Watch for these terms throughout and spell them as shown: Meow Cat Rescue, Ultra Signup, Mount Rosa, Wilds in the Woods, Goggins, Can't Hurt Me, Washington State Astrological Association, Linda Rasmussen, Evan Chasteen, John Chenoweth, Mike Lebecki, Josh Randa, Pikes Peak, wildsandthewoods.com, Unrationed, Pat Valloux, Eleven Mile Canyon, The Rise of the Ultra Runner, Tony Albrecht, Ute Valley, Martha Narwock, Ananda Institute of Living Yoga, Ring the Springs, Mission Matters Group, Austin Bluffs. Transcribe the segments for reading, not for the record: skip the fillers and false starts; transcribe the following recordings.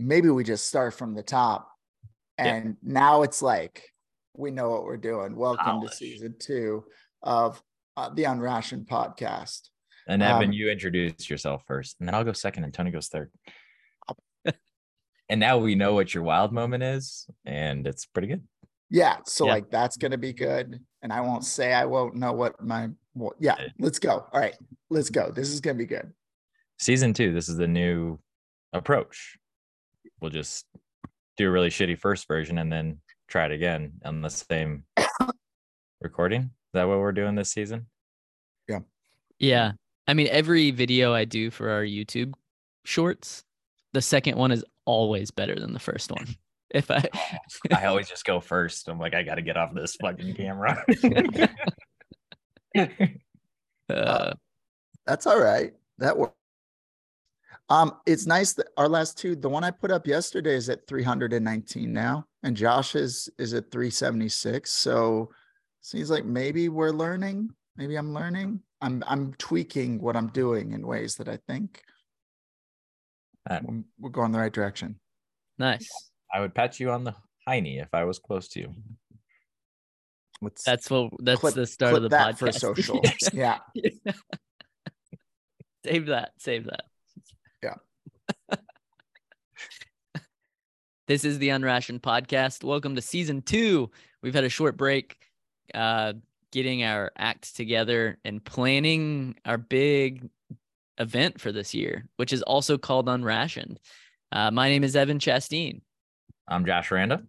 maybe we just start from the top. And now it's like, we know what we're doing. Welcome to season 2 of the Unrationed podcast. And Evan, you introduce yourself first, and then I'll go second, and Tony goes third. And now we know what your wild moment is, and it's pretty good. Yeah. So like, that's going to be good. And I won't say, I won't know what my, well, yeah, let's go. All right, let's go. This is going to be good. Season 2. This is the new approach. We'll just do a really shitty first version and then try it again on the same recording. Is that what we're doing this season? Yeah. Yeah. I mean, every video I do for our YouTube shorts, the second one is always better than the first one. If I always just go first. I'm like, I got to get off this fucking camera. That's all right. That works. It's nice that our last two, the one I put up yesterday is at 319 now, and Josh is at 376. So seems like maybe we're learning. Maybe I'm learning. I'm tweaking what I'm doing in ways that I think we're going the right direction. Nice. I would pat you on the hiney if I was close to you. That's the start of the podcast for social. Yeah. Save that. Yeah. This is the Unrationed podcast. Welcome to season 2. We've had a short break, getting our act together and planning our big event for this year, which is also called Unrationed. My name is Evan Chasteen. I'm Josh Randa.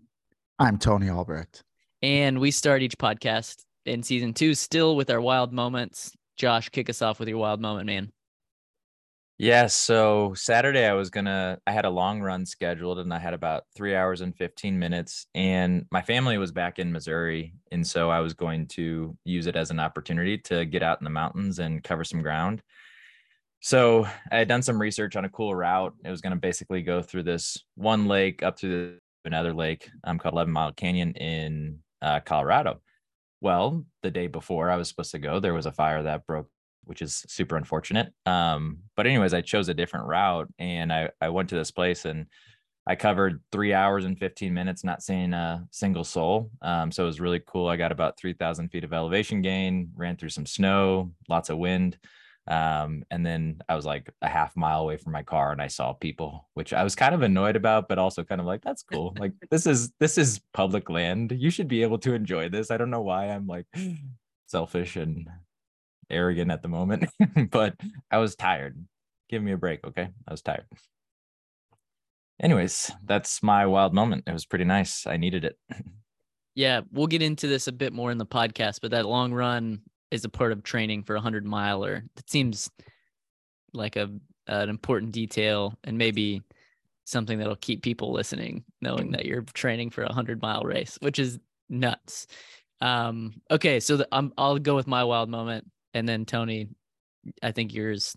I'm Tony Albrecht. And we start each podcast in season 2 still with our wild moments. Josh, kick us off with your wild moment, man. Yeah, so Saturday I had a long run scheduled, and I had about 3 hours and 15 minutes, and my family was back in Missouri. And so I was going to use it as an opportunity to get out in the mountains and cover some ground. So I had done some research on a cool route. It was going to basically go through this one lake up through another lake called 11 Mile Canyon in Colorado. Well, the day before I was supposed to go, there was a fire that broke, which is super unfortunate. But anyways, I chose a different route, and I went to this place, and I covered 3 hours and 15 minutes, not seeing a single soul. So it was really cool. I got about 3,000 feet of elevation gain, ran through some snow, lots of wind. And then I was like a half mile away from my car, and I saw people, which I was kind of annoyed about, but also kind of like, that's cool. Like, this is public land. You should be able to enjoy this. I don't know why I'm like selfish and arrogant at the moment, but I was tired. Give me a break, okay? I was tired. Anyways, that's my wild moment. It was pretty nice. I needed it. Yeah, we'll get into this a bit more in the podcast, but that long run is a part of training for 100-miler. That seems like an important detail, and maybe something that'll keep people listening, knowing that you're training for a 100-mile race, which is nuts. Okay, so I'll go with my wild moment. And then Tony, I think yours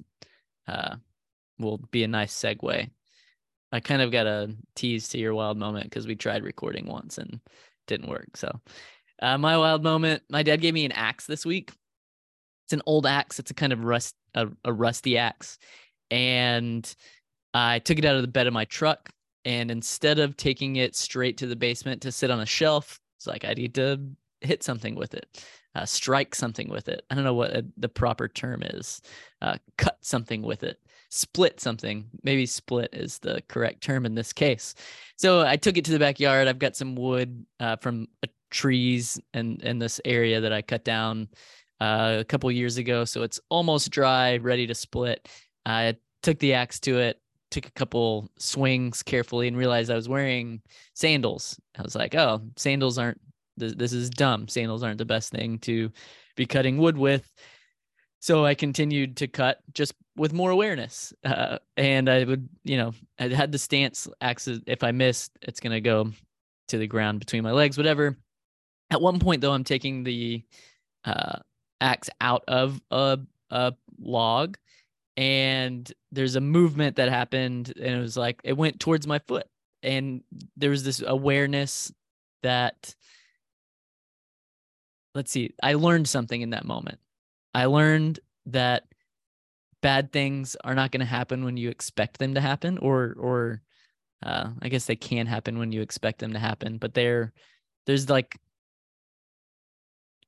will be a nice segue. I kind of got a tease to your wild moment because we tried recording once and didn't work. So my wild moment, my dad gave me an axe this week. It's an old axe. It's a kind of rusty axe. And I took it out of the bed of my truck. And instead of taking it straight to the basement to sit on a shelf, it's like, I need to hit something with it. Strike something with it. I don't know what the proper term is. Cut something with it. Split something. Maybe split is the correct term in this case. So I took it to the backyard. I've got some wood from trees in this area that I cut down a couple years ago. So it's almost dry, ready to split. I took the axe to it, took a couple swings carefully, and realized I was wearing sandals. I was like, oh, sandals aren't This is dumb. Sandals aren't the best thing to be cutting wood with. So I continued to cut just with more awareness. And I would, I had the stance axis. If I missed, it's going to go to the ground between my legs, whatever. At one point, though, I'm taking the axe out of a log. And there's a movement that happened. And it was like, it went towards my foot. And there was this awareness that... Let's see. I learned something in that moment. I learned that bad things are not going to happen when you expect them to happen, or I guess they can happen when you expect them to happen, but there's like,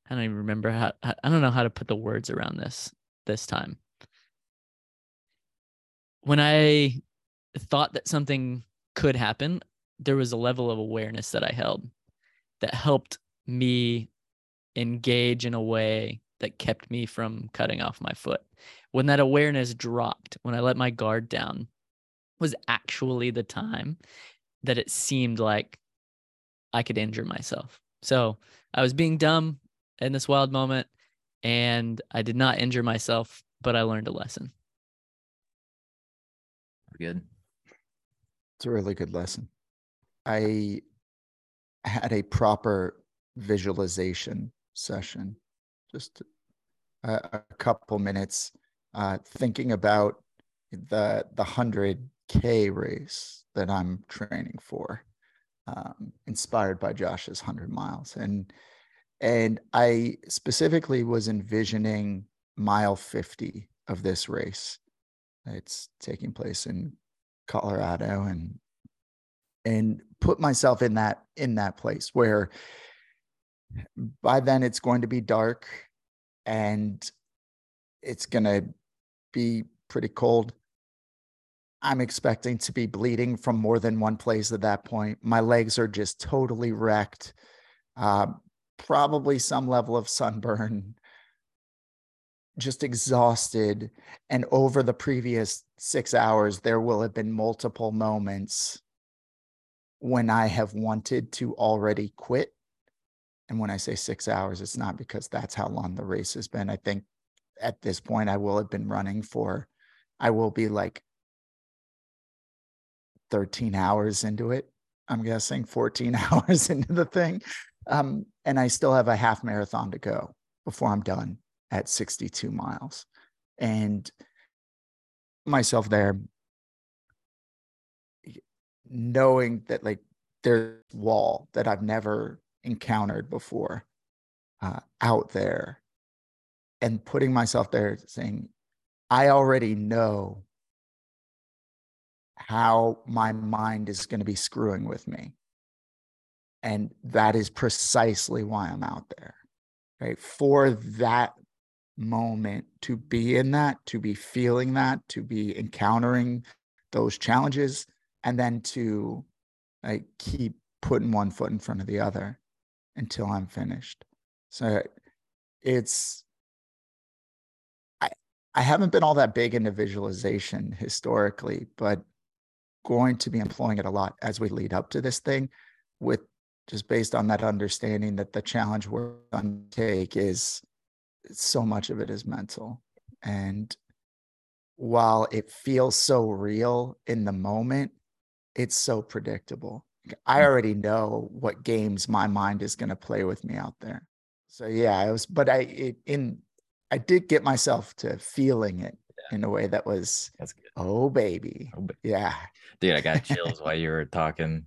I don't even remember how, I don't know how to put the words around this time. When I thought that something could happen, there was a level of awareness that I held that helped me engage in a way that kept me from cutting off my foot. When that awareness dropped, when I let my guard down, was actually the time that it seemed like I could injure myself. So I was being dumb in this wild moment, and I did not injure myself, but I learned a lesson. Good. It's a really good lesson. I had a proper visualization session, just a couple minutes, thinking about the 100K race that I'm training for, inspired by Josh's 100 miles. And I specifically was envisioning mile 50 of this race. It's taking place in Colorado, and put myself in that place where by then it's going to be dark and it's going to be pretty cold. I'm expecting to be bleeding from more than one place at that point. My legs are just totally wrecked. Probably some level of sunburn, just exhausted. And over the previous 6 hours, there will have been multiple moments when I have wanted to already quit. And when I say 6 hours, it's not because that's how long the race has been. I think at this point, I will have been running for, I will be like 13 hours into it. I'm guessing 14 hours into the thing. And I still have a half marathon to go before I'm done at 62 miles. And myself there, knowing that like there's a wall that I've never encountered before out there, and putting myself there saying, I already know how my mind is going to be screwing with me. And that is precisely why I'm out there, right? For that moment, to be in that, to be feeling that, to be encountering those challenges, and then to like keep putting one foot in front of the other until I'm finished. So it's, I haven't been all that big into visualization historically, but going to be employing it a lot as we lead up to this thing, with just based on that understanding that the challenge we're going to take is, so much of it is mental. And while it feels so real in the moment, it's so predictable. I already know what games my mind is going to play with me out there. So yeah, I did get myself to feeling it in a way that was, that's good. Oh baby. Yeah. Dude, I got chills while you were talking.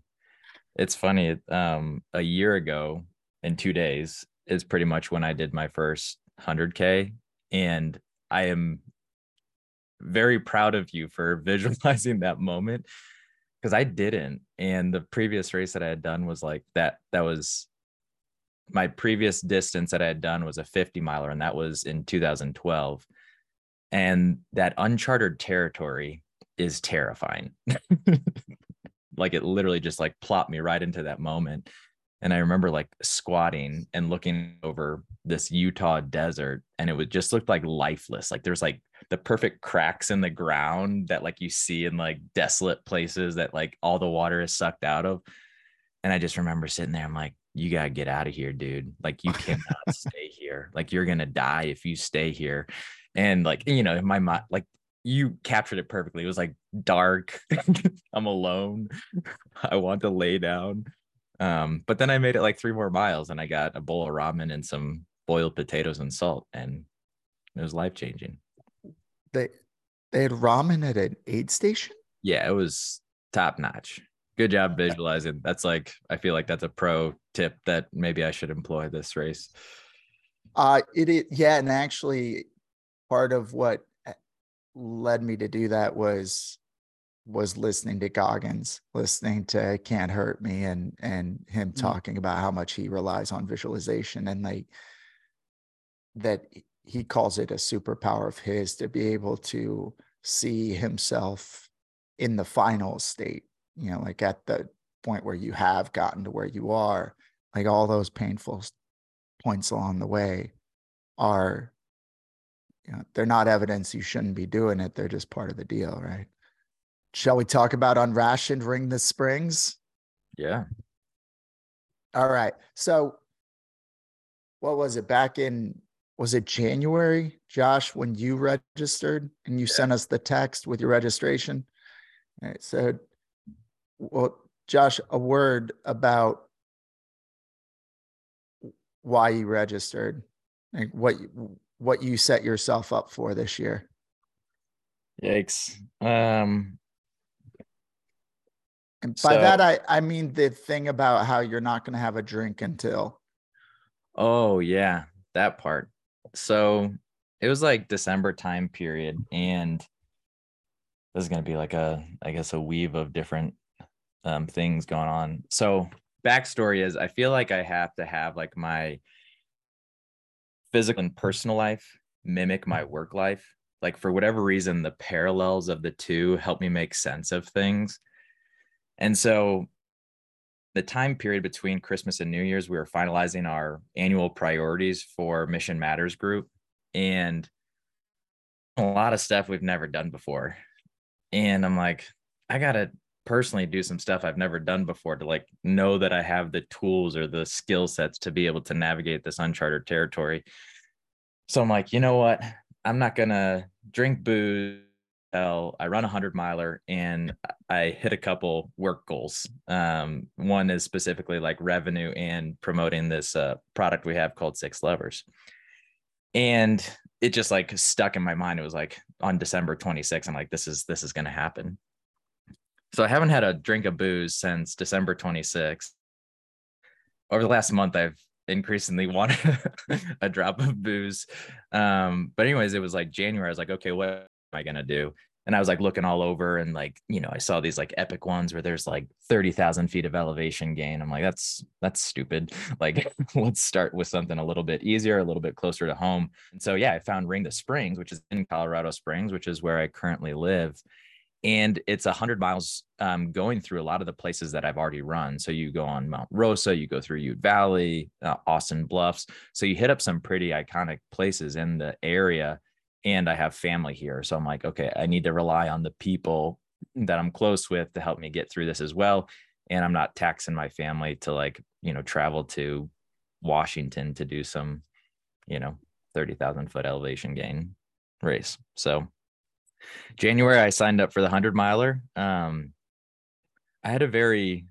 It's funny, a year ago in 2 days is pretty much when I did my first 100K. And I am very proud of you for visualizing that moment, because I didn't. And the previous race that I had done was like that. That was my previous distance that I had done was a 50 miler. And that was in 2012. And that uncharted territory is terrifying. Like it literally just like plopped me right into that moment. And I remember like squatting and looking over this Utah desert, and it would just looked like lifeless. Like there's like the perfect cracks in the ground that like you see in like desolate places that like all the water is sucked out of. And I just remember sitting there, I'm like, you got to get out of here, dude. Like you cannot stay here. Like you're going to die if you stay here. And like, you know, in my mind, like, you captured it perfectly. It was like dark. I'm alone. I want to lay down. But then I made it like 3 more miles, and I got a bowl of ramen and some boiled potatoes and salt, and it was life changing. They had ramen at an aid station? Yeah, it was top notch. Good job visualizing. That's like, I feel like that's a pro tip that maybe I should employ this race. And actually part of what led me to do that was was listening to Goggins, listening to Can't Hurt Me, and him talking about how much he relies on visualization, and like that he calls it a superpower of his to be able to see himself in the final state, you know, like at the point where you have gotten to where you are, like all those painful points along the way are, you know, they're not evidence you shouldn't be doing it. They're just part of the deal, right? Shall we talk about Unrationed, Ring the Springs? Yeah. All right. So what was it back in, was it January, Josh, when you registered and you sent us the text with your registration? All right. So, well, Josh, a word about why you registered, like what you set yourself up for this year. Yikes. And by that, I mean the thing about how you're not going to have a drink until. Oh, yeah, that part. So it was like December time period. And there's going to be like a, I guess, a weave of different things going on. So backstory is I feel like I have to have like my physical and personal life mimic my work life. Like for whatever reason, the parallels of the two help me make sense of things. And so the time period between Christmas and New Year's, we were finalizing our annual priorities for Mission Matters Group and a lot of stuff we've never done before. And I'm like, I got to personally do some stuff I've never done before to like know that I have the tools or the skill sets to be able to navigate this uncharted territory. So I'm like, you know what? I'm not going to drink booze. I run 100-miler and I hit a couple work goals. One is specifically like revenue and promoting this product we have called 6 Levers. And it just like stuck in my mind. It was like on December 26th. I'm like, this is going to happen. So I haven't had a drink of booze since December 26th. Over the last month, I've increasingly wanted a drop of booze. But anyways, it was like January. I was like, okay, what am I going to do? And I was like looking all over and like, you know, I saw these like epic ones where there's like 30,000 feet of elevation gain. I'm like, that's stupid. Like, let's start with something a little bit easier, a little bit closer to home. And so, yeah, I found Ring the Springs, which is in Colorado Springs, which is where I currently live. And it's 100 miles going through a lot of the places that I've already run. So you go on Mount Rosa, you go through Ute Valley, Austin Bluffs. So you hit up some pretty iconic places in the area. And I have family here. So I'm like, okay, I need to rely on the people that I'm close with to help me get through this as well. And I'm not taxing my family to like, you know, travel to Washington to do some, you know, 30,000 foot elevation gain race. So January, I signed up for the 100-miler. I had a very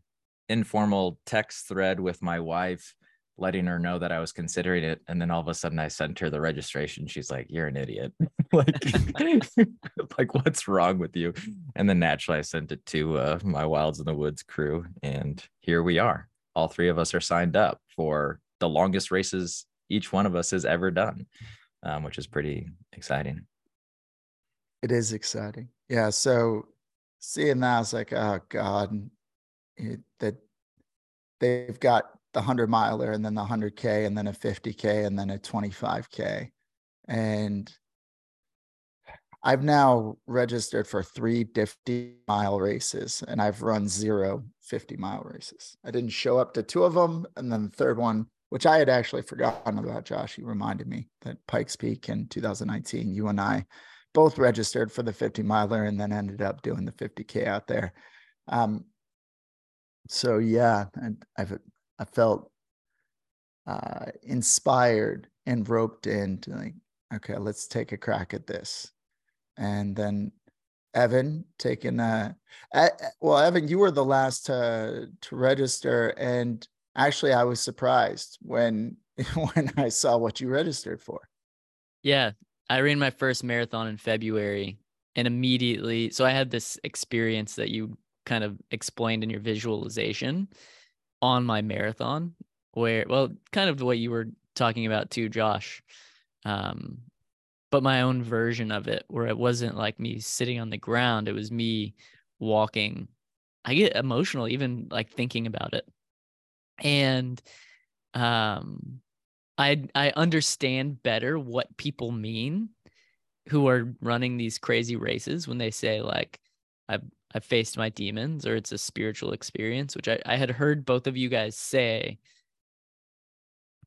informal text thread with my wife, letting her know that I was considering it. And then all of a sudden I sent her the registration. She's like, you're an idiot. like what's wrong with you? And then naturally I sent it to my Wilds in the Woods crew. And here we are. All three of us are signed up for the longest races each one of us has ever done, which is pretty exciting. It is exciting. Yeah. So seeing that, I was like, oh God, that they've got the 100-miler and then the 100K and then a 50K and then a 25K. And I've now registered for 3 50-mile races and I've run 0 50-mile races. I didn't show up to 2 of them. And then the third one, which I had actually forgotten about, Josh, you reminded me that Pikes Peak in 2019, you and I both registered for the 50-miler and then ended up doing the 50K out there. So yeah, and I felt inspired and roped into like, okay, let's take a crack at this. And then Evan taking Evan, you were the last to register. And actually I was surprised when I saw what you registered for. Yeah. I ran my first marathon in February and immediately, so I had this experience that you kind of explained in your visualization on my marathon where, well, kind of what you were talking about too, Josh. But my own version of it where it wasn't like me sitting on the ground. It was me walking, I get emotional even like thinking about it. And I understand better what people mean who are running these crazy races when they say like, I faced my demons, or it's a spiritual experience, which I had heard both of you guys say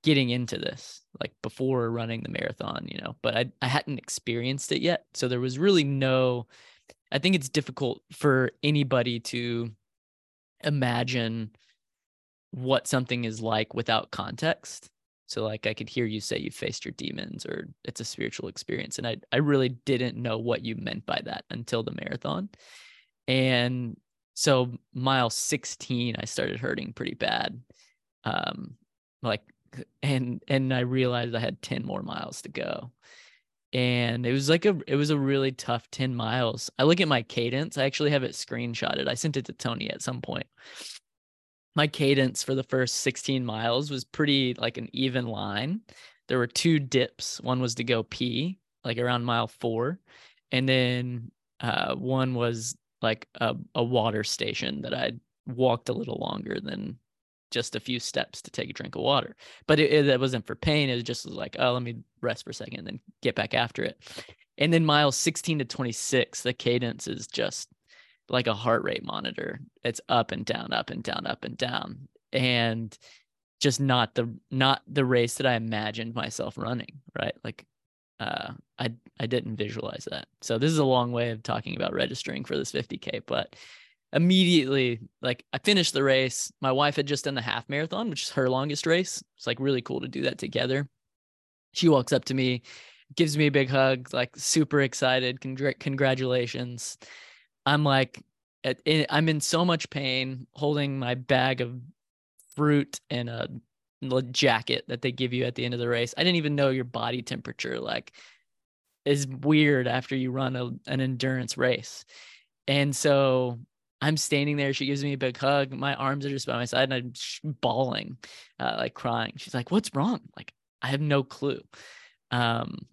getting into this, like before running the marathon, you know, but I hadn't experienced it yet. So there was really no, I think it's difficult for anybody to imagine what something is like without context. So like I could hear you say you faced your demons or it's a spiritual experience. And I really didn't know what you meant by that until the marathon. And so mile 16, I started hurting pretty bad. And I realized I had 10 more miles to go. And it was like it was a really tough 10 miles. I look at my cadence. I actually have it screenshotted. I sent it to Tony at some point. My cadence for the first 16 miles was pretty like an even line. There were two dips. One was to go pee, like around mile 4. And then one was like a water station that I walked a little longer than just a few steps to take a drink of water. But that wasn't for pain. It was just like, oh, let me rest for a second and then get back after it. And then miles 16 to 26, the cadence is just like a heart rate monitor. It's up and down, up and down, up and down. And just not the race that I imagined myself running, right? Like I didn't visualize that. So this is a long way of talking about registering for this 50K, but immediately, like I finished the race. My wife had just done the half marathon, which is her longest race. It's like really cool to do that together. She walks up to me, gives me a big hug, like super excited. Congratulations. I'm like, I'm in so much pain holding my bag of fruit and a jacket that they give you at the end of the race. I didn't even know your body temperature like is weird after you run an endurance race. And so I'm standing there. She gives me a big hug. My arms are just by my side and I'm bawling, like crying. She's like, what's wrong? Like, I have no clue. And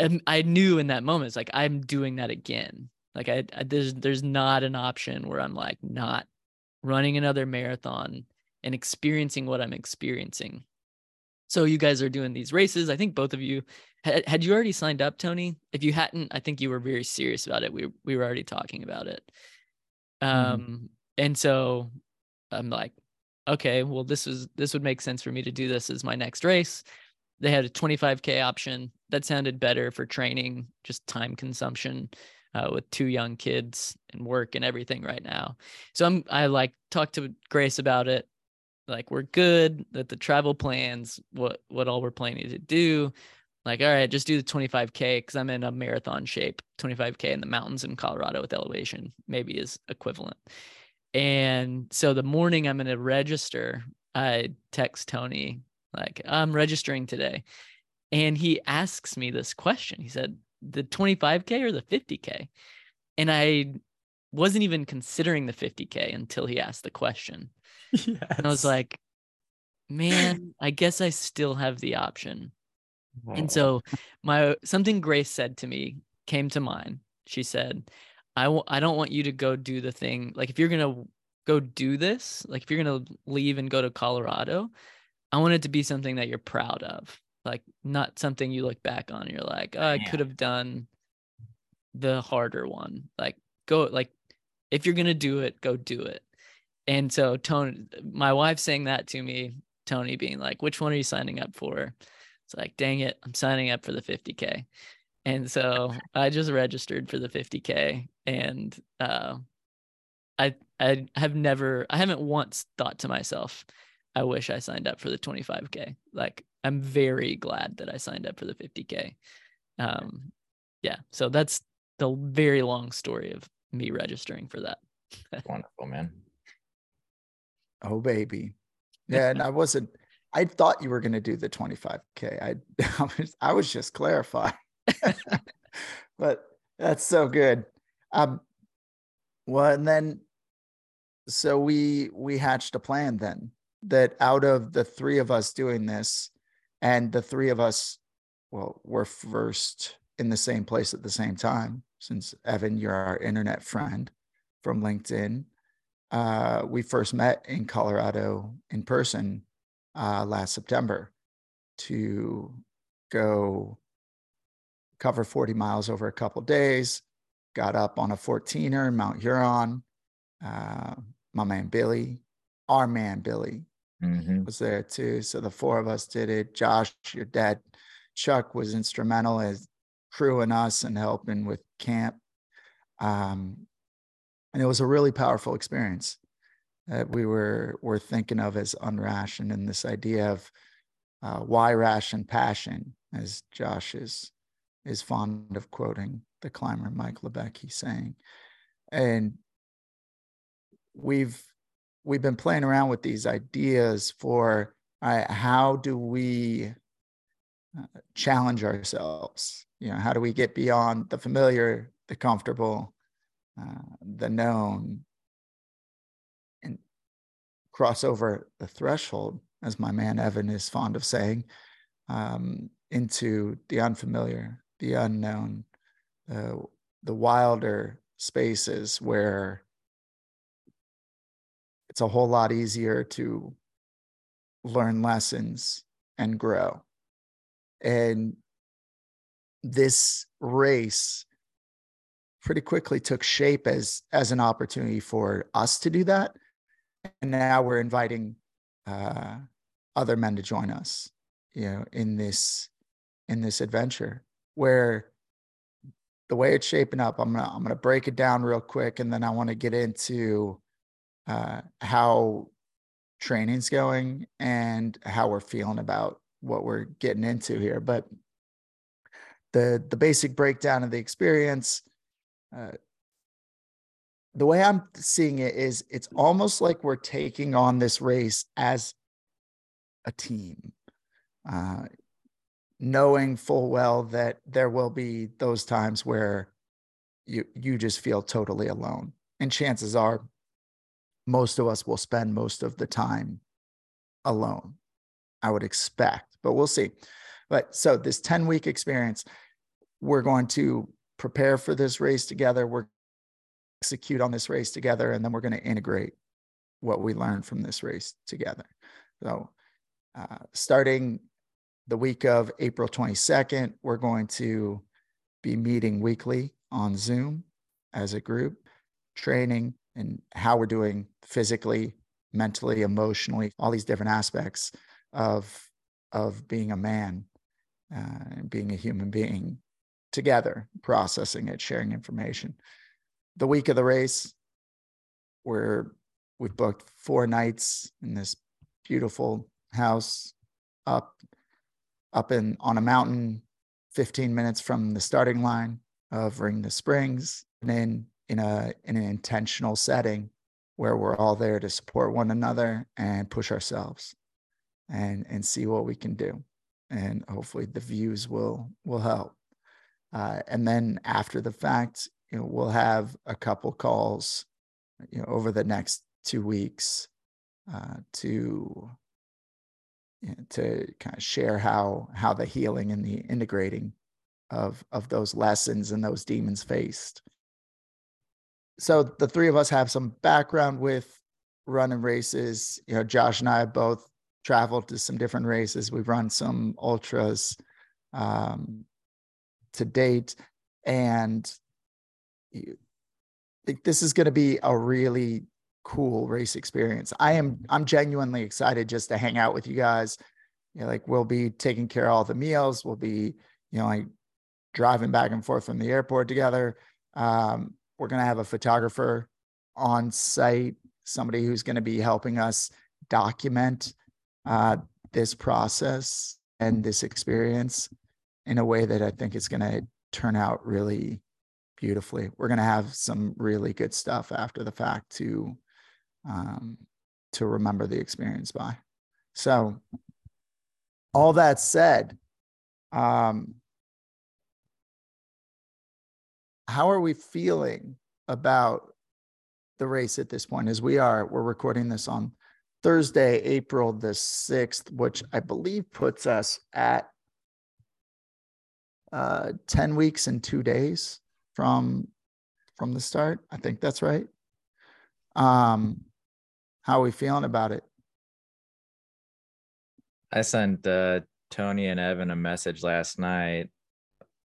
I knew in that moment, it's like, I'm doing that again. Like there's not an option where I'm like not running another marathon and experiencing what I'm experiencing. So you guys are doing these races. I think both of you, had you already signed up, Tony? If you hadn't, I think you were very serious about it. We were already talking about it. And so I'm like, okay, well, this would make sense for me to do this as my next race. They had a 25K option. That sounded better for training, just time consumption with two young kids and work and everything right now. So I like talked to Grace about it. Like, we're good that the travel plans, what all we're planning to do. Like, all right, just do the 25K because I'm in a marathon shape. 25K in the mountains in Colorado with elevation maybe is equivalent. And so the morning I'm going to register, I text Tony, like, I'm registering today. And he asks me this question. He said, the 25K or the 50K? And I wasn't even considering the 50K until he asked the question. Yes. And I was like, man, I guess I still have the option. Whoa. And so something Grace said to me came to mind. She said, I don't want you to go do the thing. Like, if you're going to go do this, like if you're going to leave and go to Colorado, I want it to be something that you're proud of. Like, not something you look back on and you're like, oh, I could have done the harder one. Like, go, like, if you're going to do it, go do it. And so Tony, my wife saying that to me, Tony being like, which one are you signing up for? It's like, dang it, I'm signing up for the 50K. And so I just registered for the 50K. And I haven't once thought to myself, I wish I signed up for the 25K. Like, I'm very glad that I signed up for the 50K. Yeah. So that's the very long story of me registering for that. Wonderful, man. Oh, baby. Yeah. And I thought you were going to do the 25K. I was just clarifying, but that's so good. Well, and then, so we hatched a plan then that out of the three of us doing this, and the three of us, well, were first in the same place at the same time. since Evan, you're our internet friend from LinkedIn. We first met in Colorado in person last September to go cover 40 miles over a couple of days. Got up on a 14er in Mount Huron. My man Billy, our man Billy, was there too. So the four of us did it. Josh, your dad, Chuck was instrumental as crewing us and helping with camp. And it was a really powerful experience that we were thinking of as unrationed, and this idea of why ration passion, as Josh is fond of quoting the climber Mike Lebecki saying. And we've been playing around with these ideas for how do we challenge ourselves? You know, how do we get beyond the familiar, the comfortable, the known, and cross over the threshold, as my man Evan is fond of saying, into the unfamiliar, the unknown, the wilder spaces where it's a whole lot easier to learn lessons and grow. And this race pretty quickly took shape as an opportunity for us to do that. And now we're inviting other men to join us, you know, in this adventure, where the way it's shaping up, I'm gonna break it down real quick, and then I want to get into how training's going and how we're feeling about what we're getting into here. But the basic breakdown of the experience, the way I'm seeing it is, it's almost like we're taking on this race as a team, knowing full well that there will be those times where you just feel totally alone. And chances are most of us will spend most of the time alone, I would expect, but we'll see. But so this 10-week experience, we're going to prepare for this race together. We're execute on this race together, and then we're going to integrate what we learned from this race together. So starting the week of April 22nd, we're going to be meeting weekly on Zoom as a group, training and how we're doing physically, mentally, emotionally, all these different aspects of being a man and being a human being together, processing it, sharing information. The week of the race, we've booked 4 nights in this beautiful house up on a mountain, 15 minutes from the starting line of Ring the Springs, and in an intentional setting where we're all there to support one another and push ourselves and see what we can do. And hopefully the views will help. And then after the fact, you know, we'll have a couple calls, you know, over the next 2 weeks to kind of share how the healing and the integrating of those lessons and those demons faced. So the three of us have some background with running races. You know, Josh and I both traveled to some different races. We've run some ultras to date, and I think this is going to be a really cool race experience. I'm genuinely excited just to hang out with you guys. You know, like, we'll be taking care of all the meals. We'll be, you know, like, driving back and forth from the airport together. We're going to have a photographer on site, somebody who's going to be helping us document this process and this experience in a way that I think is going to turn out really beautifully. We're going to have some really good stuff after the fact to remember the experience by. So all that said, how are we feeling about the race at this point? As we're recording this on Thursday, April the 6th, which I believe puts us at 10 weeks and 2 days. from the start. I think that's right. How are we feeling about it? I sent Tony and Evan a message last night.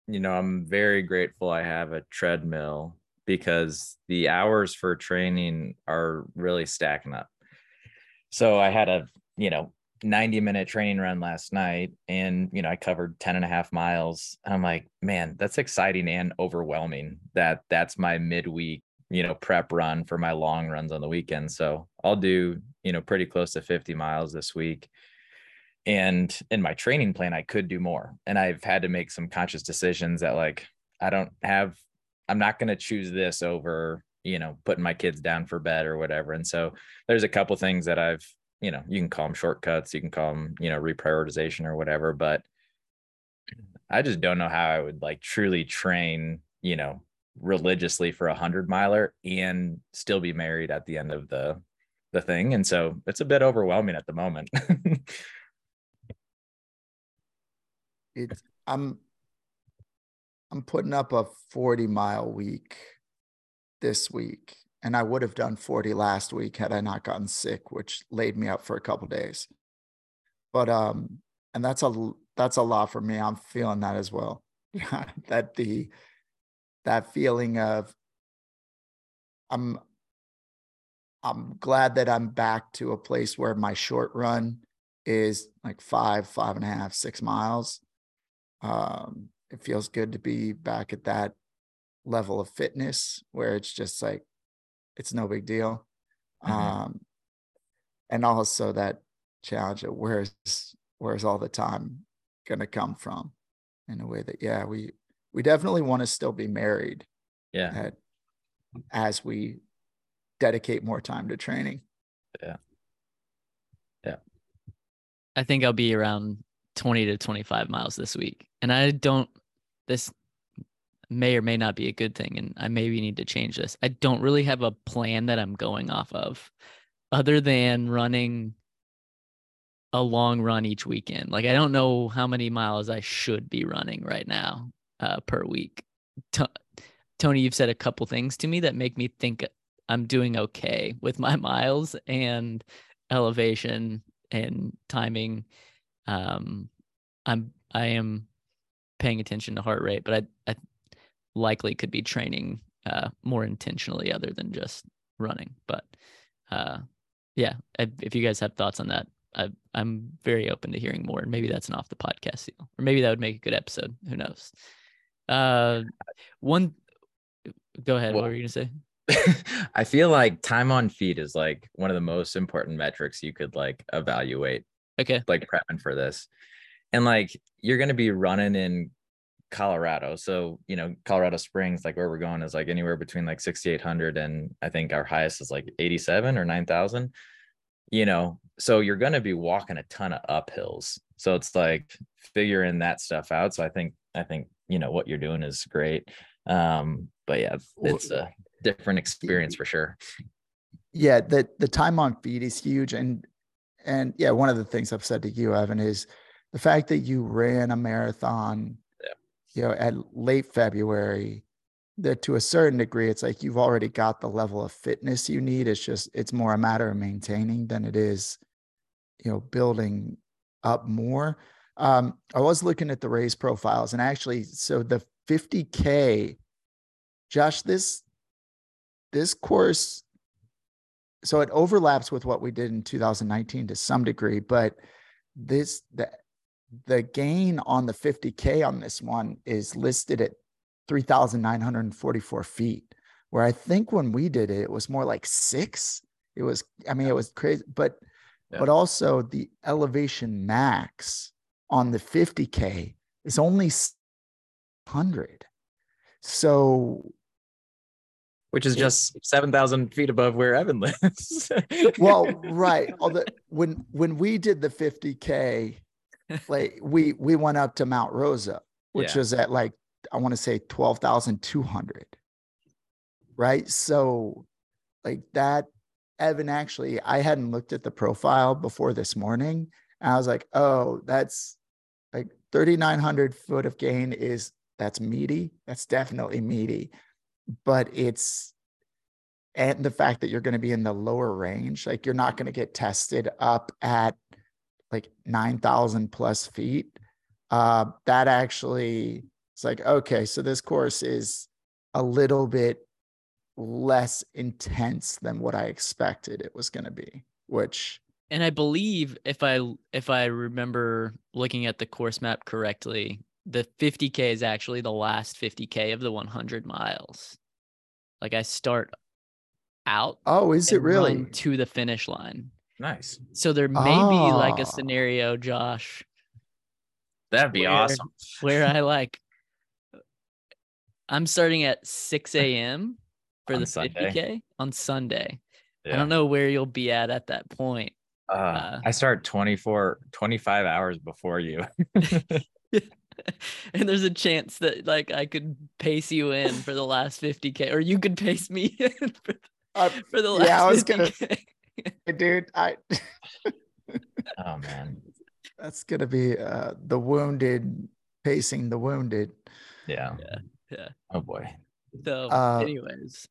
You know, I'm very grateful I have a treadmill because the hours for training are really stacking up. So I had a, 90-minute training run last night, and, I covered 10 and a half miles. I'm like, man, that's exciting and overwhelming that that's my midweek, prep run for my long runs on the weekend. So I'll do, pretty close to 50 miles this week. And in my training plan, I could do more. And I've had to make some conscious decisions that I'm not going to choose this over, putting my kids down for bed or whatever. And so there's a couple things that I've, you can call them shortcuts, you can call them, reprioritization or whatever, but I just don't know how I would truly train, religiously for 100-miler and still be married at the end of the thing. And so it's a bit overwhelming at the moment. I'm putting up a 40-mile week this week, and I would have done 40 last week had I not gotten sick, which laid me up for a couple of days. But and that's a lot for me. I'm feeling that as well. that feeling of I'm glad that I'm back to a place where my short run is 5, 5.5, 6 miles. It feels good to be back at that level of fitness where it's just it's no big deal. Mm-hmm. And also that challenge of where's all the time going to come from, in a way that, we definitely want to still be married. Yeah. As we dedicate more time to training. Yeah. Yeah. I think I'll be around 20 to 25 miles this week. And this may or may not be a good thing, and I maybe need to change this. I don't really have a plan that I'm going off of other than running a long run each weekend. I don't know how many miles I should be running right now per week. Tony, you've said a couple things to me that make me think I'm doing okay with my miles and elevation and timing. I am paying attention to heart rate, but I likely could be training more intentionally other than just running. But if you guys have thoughts on that, I'm very open to hearing more, and maybe that's an off the podcast deal, or maybe that would make a good episode. Who knows? Go ahead. What were you gonna say? I feel time on feet is one of the most important metrics you could evaluate. Okay. Prepping for this. And you're going to be running in Colorado. So, Colorado Springs, where we're going is anywhere between 6,800 and I think our highest is 87 or 9,000, so you're going to be walking a ton of uphills. So it's figuring that stuff out. So I think, what you're doing is great. But yeah, it's a different experience for sure. Yeah. The time on feet is huge. And yeah, one of the things I've said to you, Evan, is the fact that you ran a marathon, at late February, that to a certain degree, it's you've already got the level of fitness you need. It's just, it's more a matter of maintaining than it is, building up more. I was looking at the race profiles, and actually, so the 50K, Josh, this course, so it overlaps with what we did in 2019 to some degree, but the gain on the 50K on this one is listed at 3,944 feet, where I think when we did it, it was more 6. It was, it was crazy, but also the elevation max on the 50K is only 100. So, which is just 7,000 feet above where Evan lives. Well, right. Although when we did the 50K, we went up to Mount Rosa, which is at I want to say 12,200. Right. So that, Evan, actually, I hadn't looked at the profile before this morning. I was that's 3,900 foot of gain is that's meaty. That's definitely meaty. But it's, and the fact that you're going to be in the lower range, like you're not going to get tested up at like 9,000 plus feet. That actually, it's like, okay, so this course is a little bit less intense than what I expected it was going to be, which. And I believe if I remember looking at the course map correctly, the 50K is actually the last 50K of the 100 miles. Like I start out. Oh, is it really? To the finish line. Nice. So there may be like a scenario, Josh. That'd be awesome. Where I'm starting at 6 a.m. for the 50K on Sunday. Yeah. I don't know where you'll be at that point. I start 25 hours before you. And there's a chance that like I could pace you in for the last 50K, or you could pace me in for the last 50K. Yeah, I was going to. Dude, oh, man. That's going to be the wounded, pacing the wounded. Yeah. Yeah. Yeah. Oh, boy. So, anyways,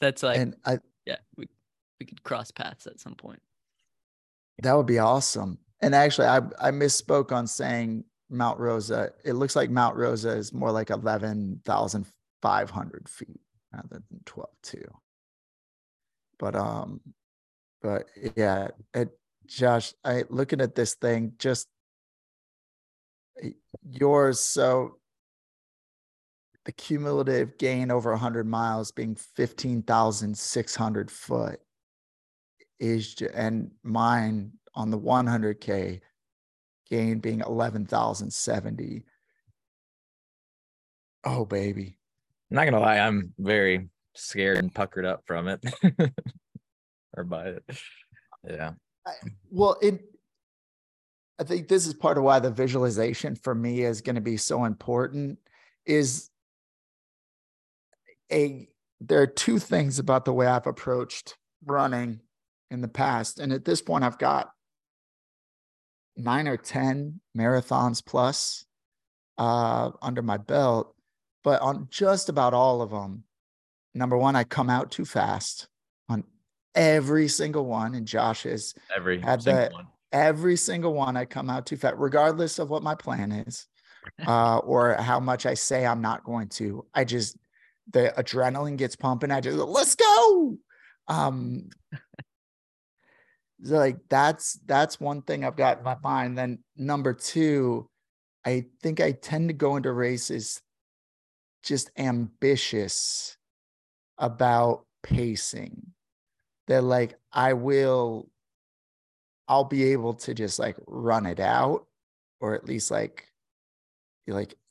that's like, and we could cross paths at some point. That would be awesome. And actually, I misspoke on saying Mount Rosa. It looks like Mount Rosa is more like 11,500 feet rather than 12,200. But yeah, Josh, looking at this thing, just yours. So the cumulative gain over 100 miles being 15,600 foot is, and mine on the 100K gain being 11,070. Oh, baby. I'm not going to lie. I'm very scared and puckered up from it or by it. Yeah. I think this is part of why the visualization for me is going to be so important is, there are two things about the way I've approached running in the past. And at this point, I've got 9 or 10 marathons plus under my belt. But on just about all of them, number one, I come out too fast on every single one. And Josh has had that. Every single one, I come out too fast, regardless of what my plan is or how much I say I'm not going to. I just... the adrenaline gets pumping. I just go, let's go. Like that's one thing I've got in my mind. Then number two, I think I tend to go into races just ambitious about pacing. That like, I'll be able to just like run it out, or at least like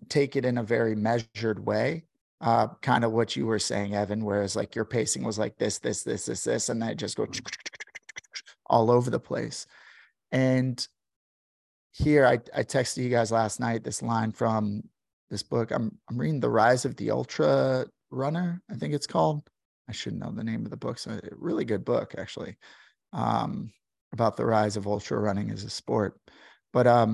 take it in a very measured way. Kind of what you were saying, Evan, whereas like your pacing was like this, and then it just goes all over the place. And here I texted you guys last night this line from this book. I'm reading The Rise of the Ultra Runner, I think it's called. I should know the name of the book. So a really good book, actually, about the rise of ultra running as a sport. But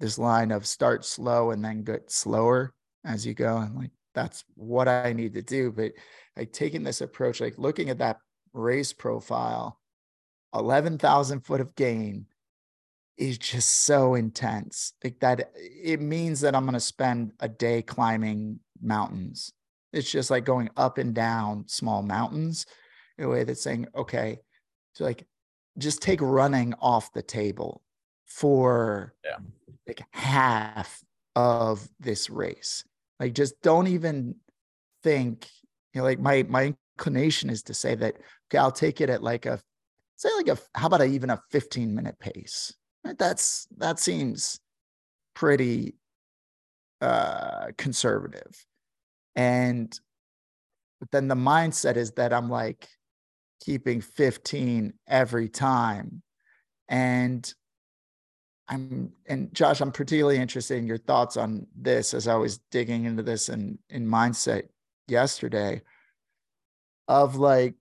this line of start slow and then get slower as you go, and like, that's what I need to do. But like taking this approach, like looking at that race profile, 11,000 foot of gain is just so intense. Like that, it means that I'm going to spend a day climbing mountains. It's just like going up and down small mountains in a way that's saying, okay, so like just take running off the table for like half of this race. Like, just don't even think, you know, like my inclination is to say that, okay, I'll take it at how about even a 15-minute pace? That seems pretty conservative. And then the mindset is that I'm like keeping 15 every time. And Josh, I'm particularly interested in your thoughts on this as I was digging into this in mindset yesterday of like,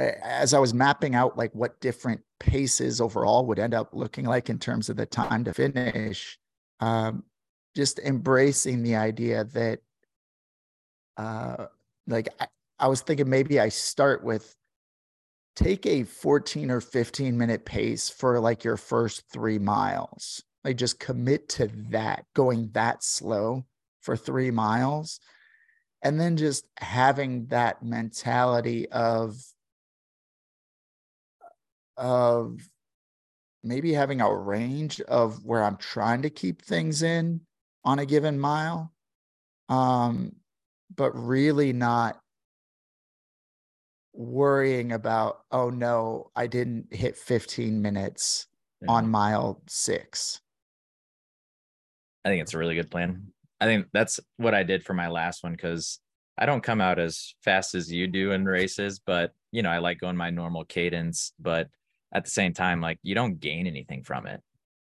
as I was mapping out, like what different paces overall would end up looking like in terms of the time to finish. just embracing the idea that, I was thinking maybe I start with take a 14 or 15 minute pace for like your first 3 miles. Like just commit to that, going that slow for 3 miles. And then just having that mentality of maybe having a range of where I'm trying to keep things in on a given mile, but really not worrying about, oh no, I didn't hit 15 minutes on mile 6. I think it's a really good plan. I think that's what I did for my last one, because I don't come out as fast as you do in races, but you know, I like going my normal cadence, but at the same time, like, you don't gain anything from it,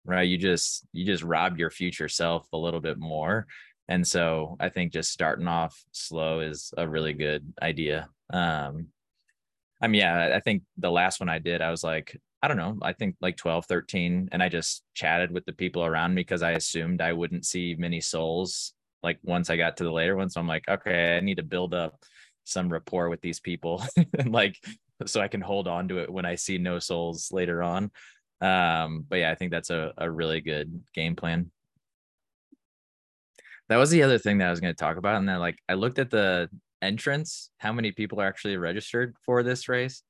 right? You just rob your future self a little bit more. And so I think just starting off slow is a really good idea. I think the last one I did, I was like, I don't know, I think like 12, 13. And I just chatted with the people around me because I assumed I wouldn't see many souls like once I got to the later one. So I'm like, okay, I need to build up some rapport with these people and like, so I can hold on to it when I see no souls later on. I think that's a really good game plan. That was the other thing that I was going to talk about. And then like, I looked at the entrance, how many people are actually registered for this race.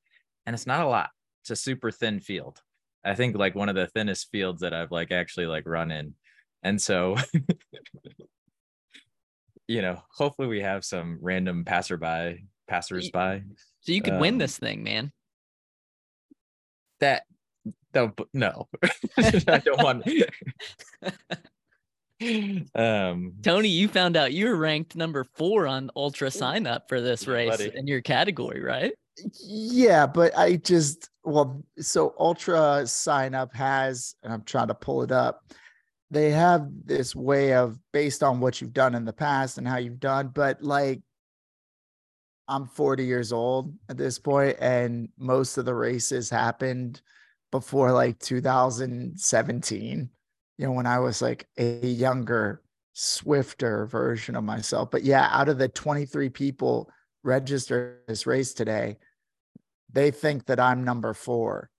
And it's not a lot. It's a super thin field. I think like one of the thinnest fields that I've like actually like run in. And so, you know, hopefully we have some random passersby. So you could win this thing, man. No, I don't want. Tony, you found out you were ranked number 4 on Ultra Signup for this race in your category, right? Yeah, but so Ultra Signup has, and I'm trying to pull it up, they have this way of based on what you've done in the past and how you've done, but like, I'm 40 years old at this point, and most of the races happened before like 2017, you know, when I was like a younger, swifter version of myself. But yeah, out of the 23 people registered this race today, they think that I'm number 4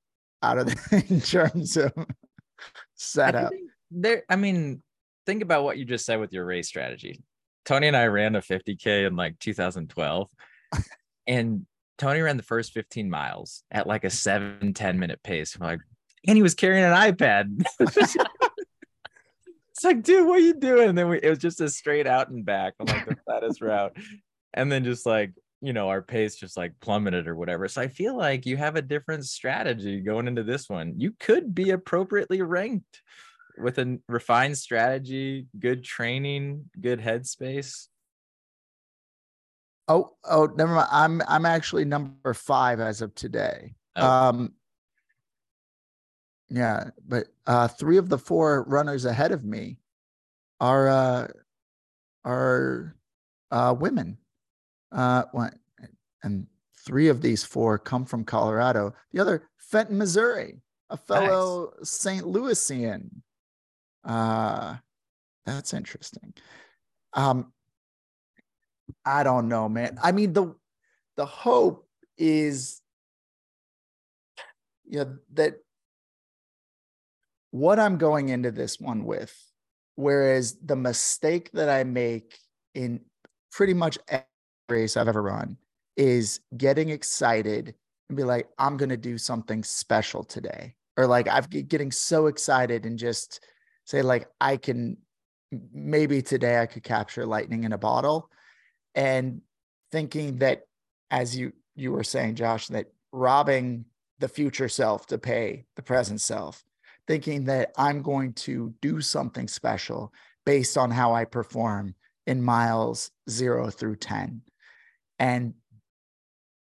out of in terms of setup. Think about what you just said with your race strategy. Tony and I ran a 50K in like 2012. And Tony ran the first 15 miles at like a 7-10 minute pace. We're like, and he was carrying an iPad. It's like, dude, what are you doing? And then it was just a straight out and back on like the flattest route. And then just like, you know, our pace just like plummeted or whatever. So I feel like you have a different strategy going into this one. You could be appropriately ranked with a refined strategy, good training, good headspace. Oh, never mind. I'm actually number 5 as of today. Oh. But 3 of the 4 runners ahead of me are women. And 3 of these 4 come from Colorado. The other, Fenton, Missouri, a fellow nice. St. Louisian. That's interesting. I don't know, man. I mean, the hope is, you know, that what I'm going into this one with, whereas the mistake that I make in pretty much every race I've ever run is getting excited and be like, I'm going to do something special today. Or like, I'm getting so excited and just say like, I could capture lightning in a bottle, and thinking that, as you were saying, Josh, that robbing the future self to pay the present self, thinking that I'm going to do something special based on how I perform in miles 0 through 10. And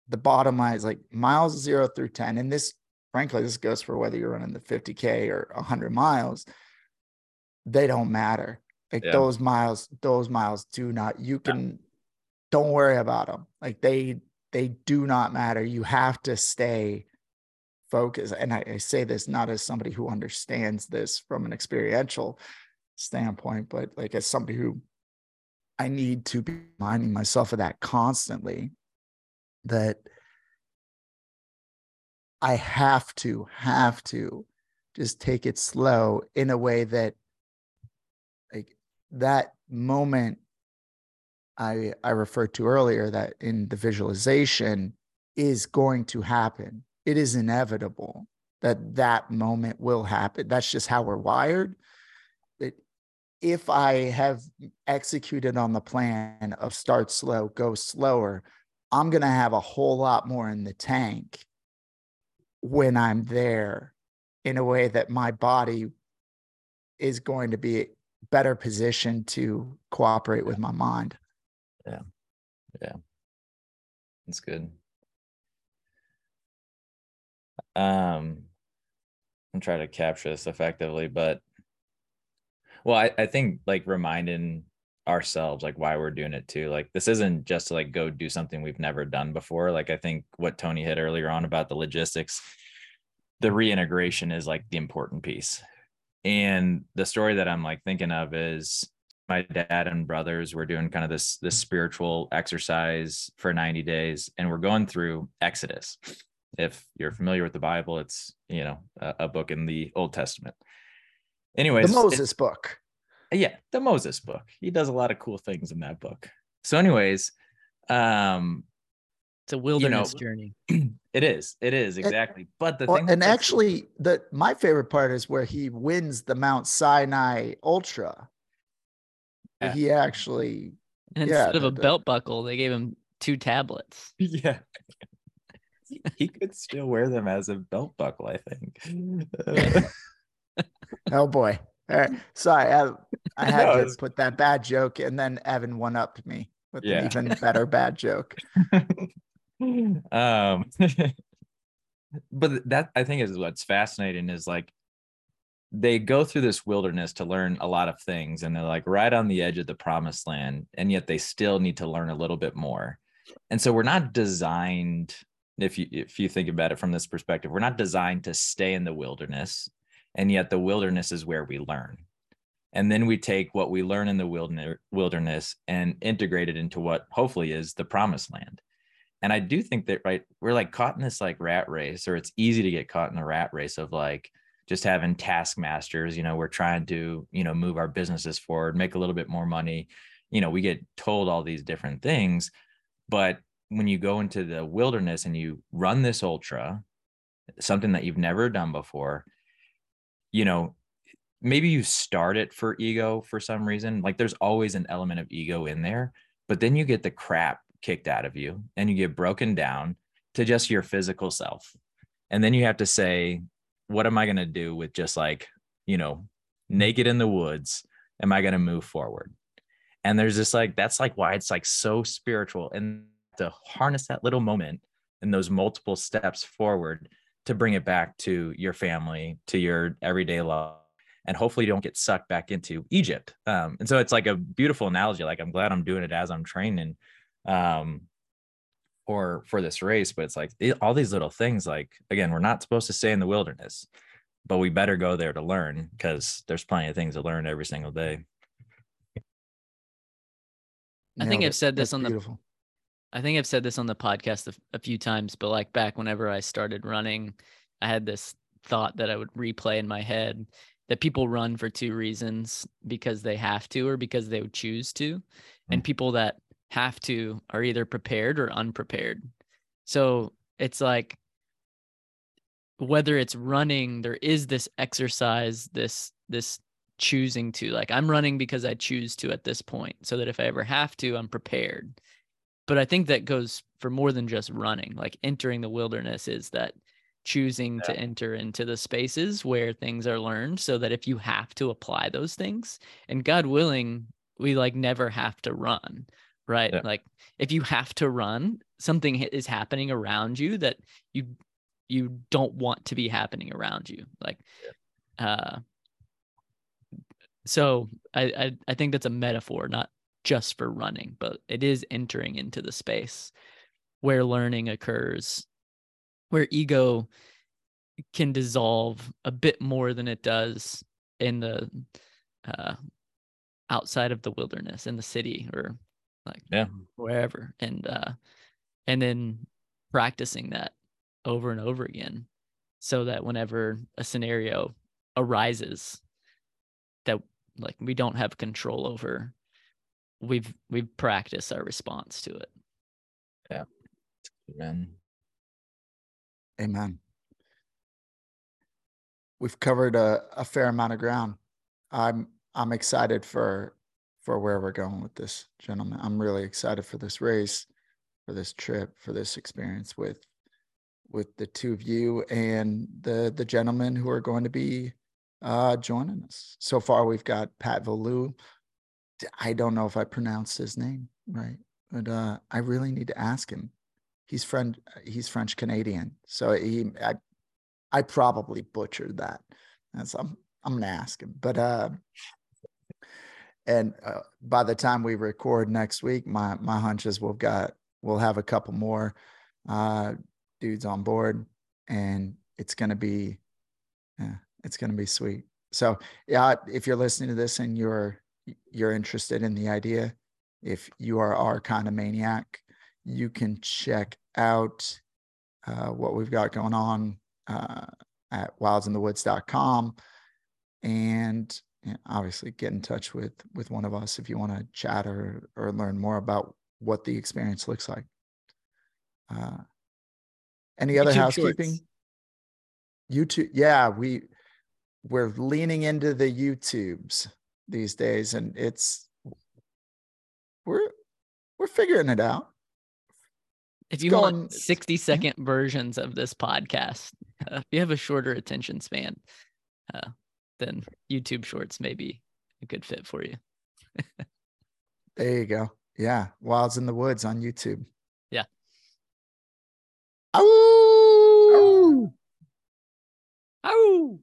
the bottom line is like miles 0 through 10. And this, frankly, this goes for whether you're running the 50K or 100 miles. They don't matter. Like those miles do not, don't worry about them. Like they do not matter. You have to stay focused. And I say this not as somebody who understands this from an experiential standpoint, but like as somebody who I need to be reminding myself of that constantly, that I have to just take it slow in a way that like that moment I referred to earlier, that in the visualization is going to happen. It is inevitable that moment will happen. That's just how we're wired. If I have executed on the plan of start slow, go slower, I'm going to have a whole lot more in the tank when I'm there, in a way that my body is going to be better positioned to cooperate with my mind. Yeah. Yeah. That's good. I'm trying to capture this effectively, but well, I think like reminding ourselves like why we're doing it too. Like this isn't just to like go do something we've never done before. Like I think what Tony hit earlier on about the logistics, the reintegration is like the important piece. And the story that I'm like thinking of is my dad and brothers were doing kind of this spiritual exercise for 90 days. And we're going through Exodus. If you're familiar with the Bible, it's, you know, a book in the Old Testament. Anyways, the Moses book. Yeah, the Moses book. He does a lot of cool things in that book. So anyways, it's a wilderness journey. It is exactly. But the thing, and actually my favorite part is where he wins the Mount Sinai Ultra. Yeah. He actually, and instead of a belt buckle, they gave him 2 tablets. Yeah. He could still wear them as a belt buckle, I think. Oh boy! All right, sorry. I had to put that bad joke, and then Evan one-upped me with an even better bad joke. But that I think is what's fascinating is like they go through this wilderness to learn a lot of things, and they're like right on the edge of the promised land, and yet they still need to learn a little bit more. And so we're not designed, if you think about it from this perspective, we're not designed to stay in the wilderness. And yet the wilderness is where we learn. And then we take what we learn in the wilderness and integrate it into what hopefully is the promised land. And I do think that, right, we're like caught in this like rat race, or it's easy to get caught in a rat race of like just having taskmasters. You know, we're trying to, you know, move our businesses forward, make a little bit more money. You know, we get told all these different things. But when you go into the wilderness and you run this ultra, something that you've never done before, you know, maybe you start it for ego for some reason. Like there's always an element of ego in there, but then you get the crap kicked out of you and you get broken down to just your physical self. And then you have to say, what am I going to do with just like, you know, naked in the woods? Am I going to move forward? And there's this like, that's like why it's like so spiritual, and to harness that little moment and those multiple steps forward to bring it back to your family, to your everyday life, and hopefully you don't get sucked back into Egypt. And so it's like a beautiful analogy. Like I'm glad I'm doing it as I'm training or for this race, but it's like all these little things, like, again, we're not supposed to stay in the wilderness, but we better go there to learn, because there's plenty of things to learn every single day. I think I've said this on the podcast a few times, but like back whenever I started running, I had this thought that I would replay in my head that people run for 2 reasons, because they have to, or because they would choose to. And people that have to are either prepared or unprepared. So it's like, whether it's running, there is this exercise, this choosing to, like, I'm running because I choose to at this point, so that if I ever have to, I'm prepared. But I think that goes for more than just running. Like entering the wilderness is that choosing to enter into the spaces where things are learned, so that if you have to apply those things, and God willing, we like never have to run, right? Yeah. Like if you have to run, something is happening around you that you don't want to be happening around you. Like, so I think that's a metaphor, not just for running, but it is entering into the space where learning occurs, where ego can dissolve a bit more than it does in the outside of the wilderness in the city or like wherever. And then practicing that over and over again so that whenever a scenario arises that like we don't have control over, we've practiced our response to it. Yeah. Amen. We've covered a fair amount of ground. I'm excited for where we're going with this, gentlemen. I'm really excited for this race, for this trip, for this experience with the two of you and the gentlemen who are going to be joining us. So far, we've got Pat Valloux. I don't know if I pronounced his name right, but I really need to ask him. He's French Canadian, so I probably butchered that. That's I'm gonna ask him, but and by the time we record next week, my hunch is we'll have a couple more dudes on board, and it's gonna be sweet. So yeah, if you're listening to this and you're interested in the idea, if you are our kind of maniac, you can check out what we've got going on at wildsandthewoods.com, and obviously get in touch with one of us if you want to chat or learn more about what the experience looks like. Any other housekeeping? Shorts. YouTube, yeah, we're leaning into the YouTubes these days, and it's we're figuring it out. If you want 60-second versions of this podcast, if you have a shorter attention span, then YouTube Shorts may be a good fit for you. There you go. Yeah. Wilds in the Woods on YouTube. Yeah. Ow! Ow!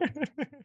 Ow!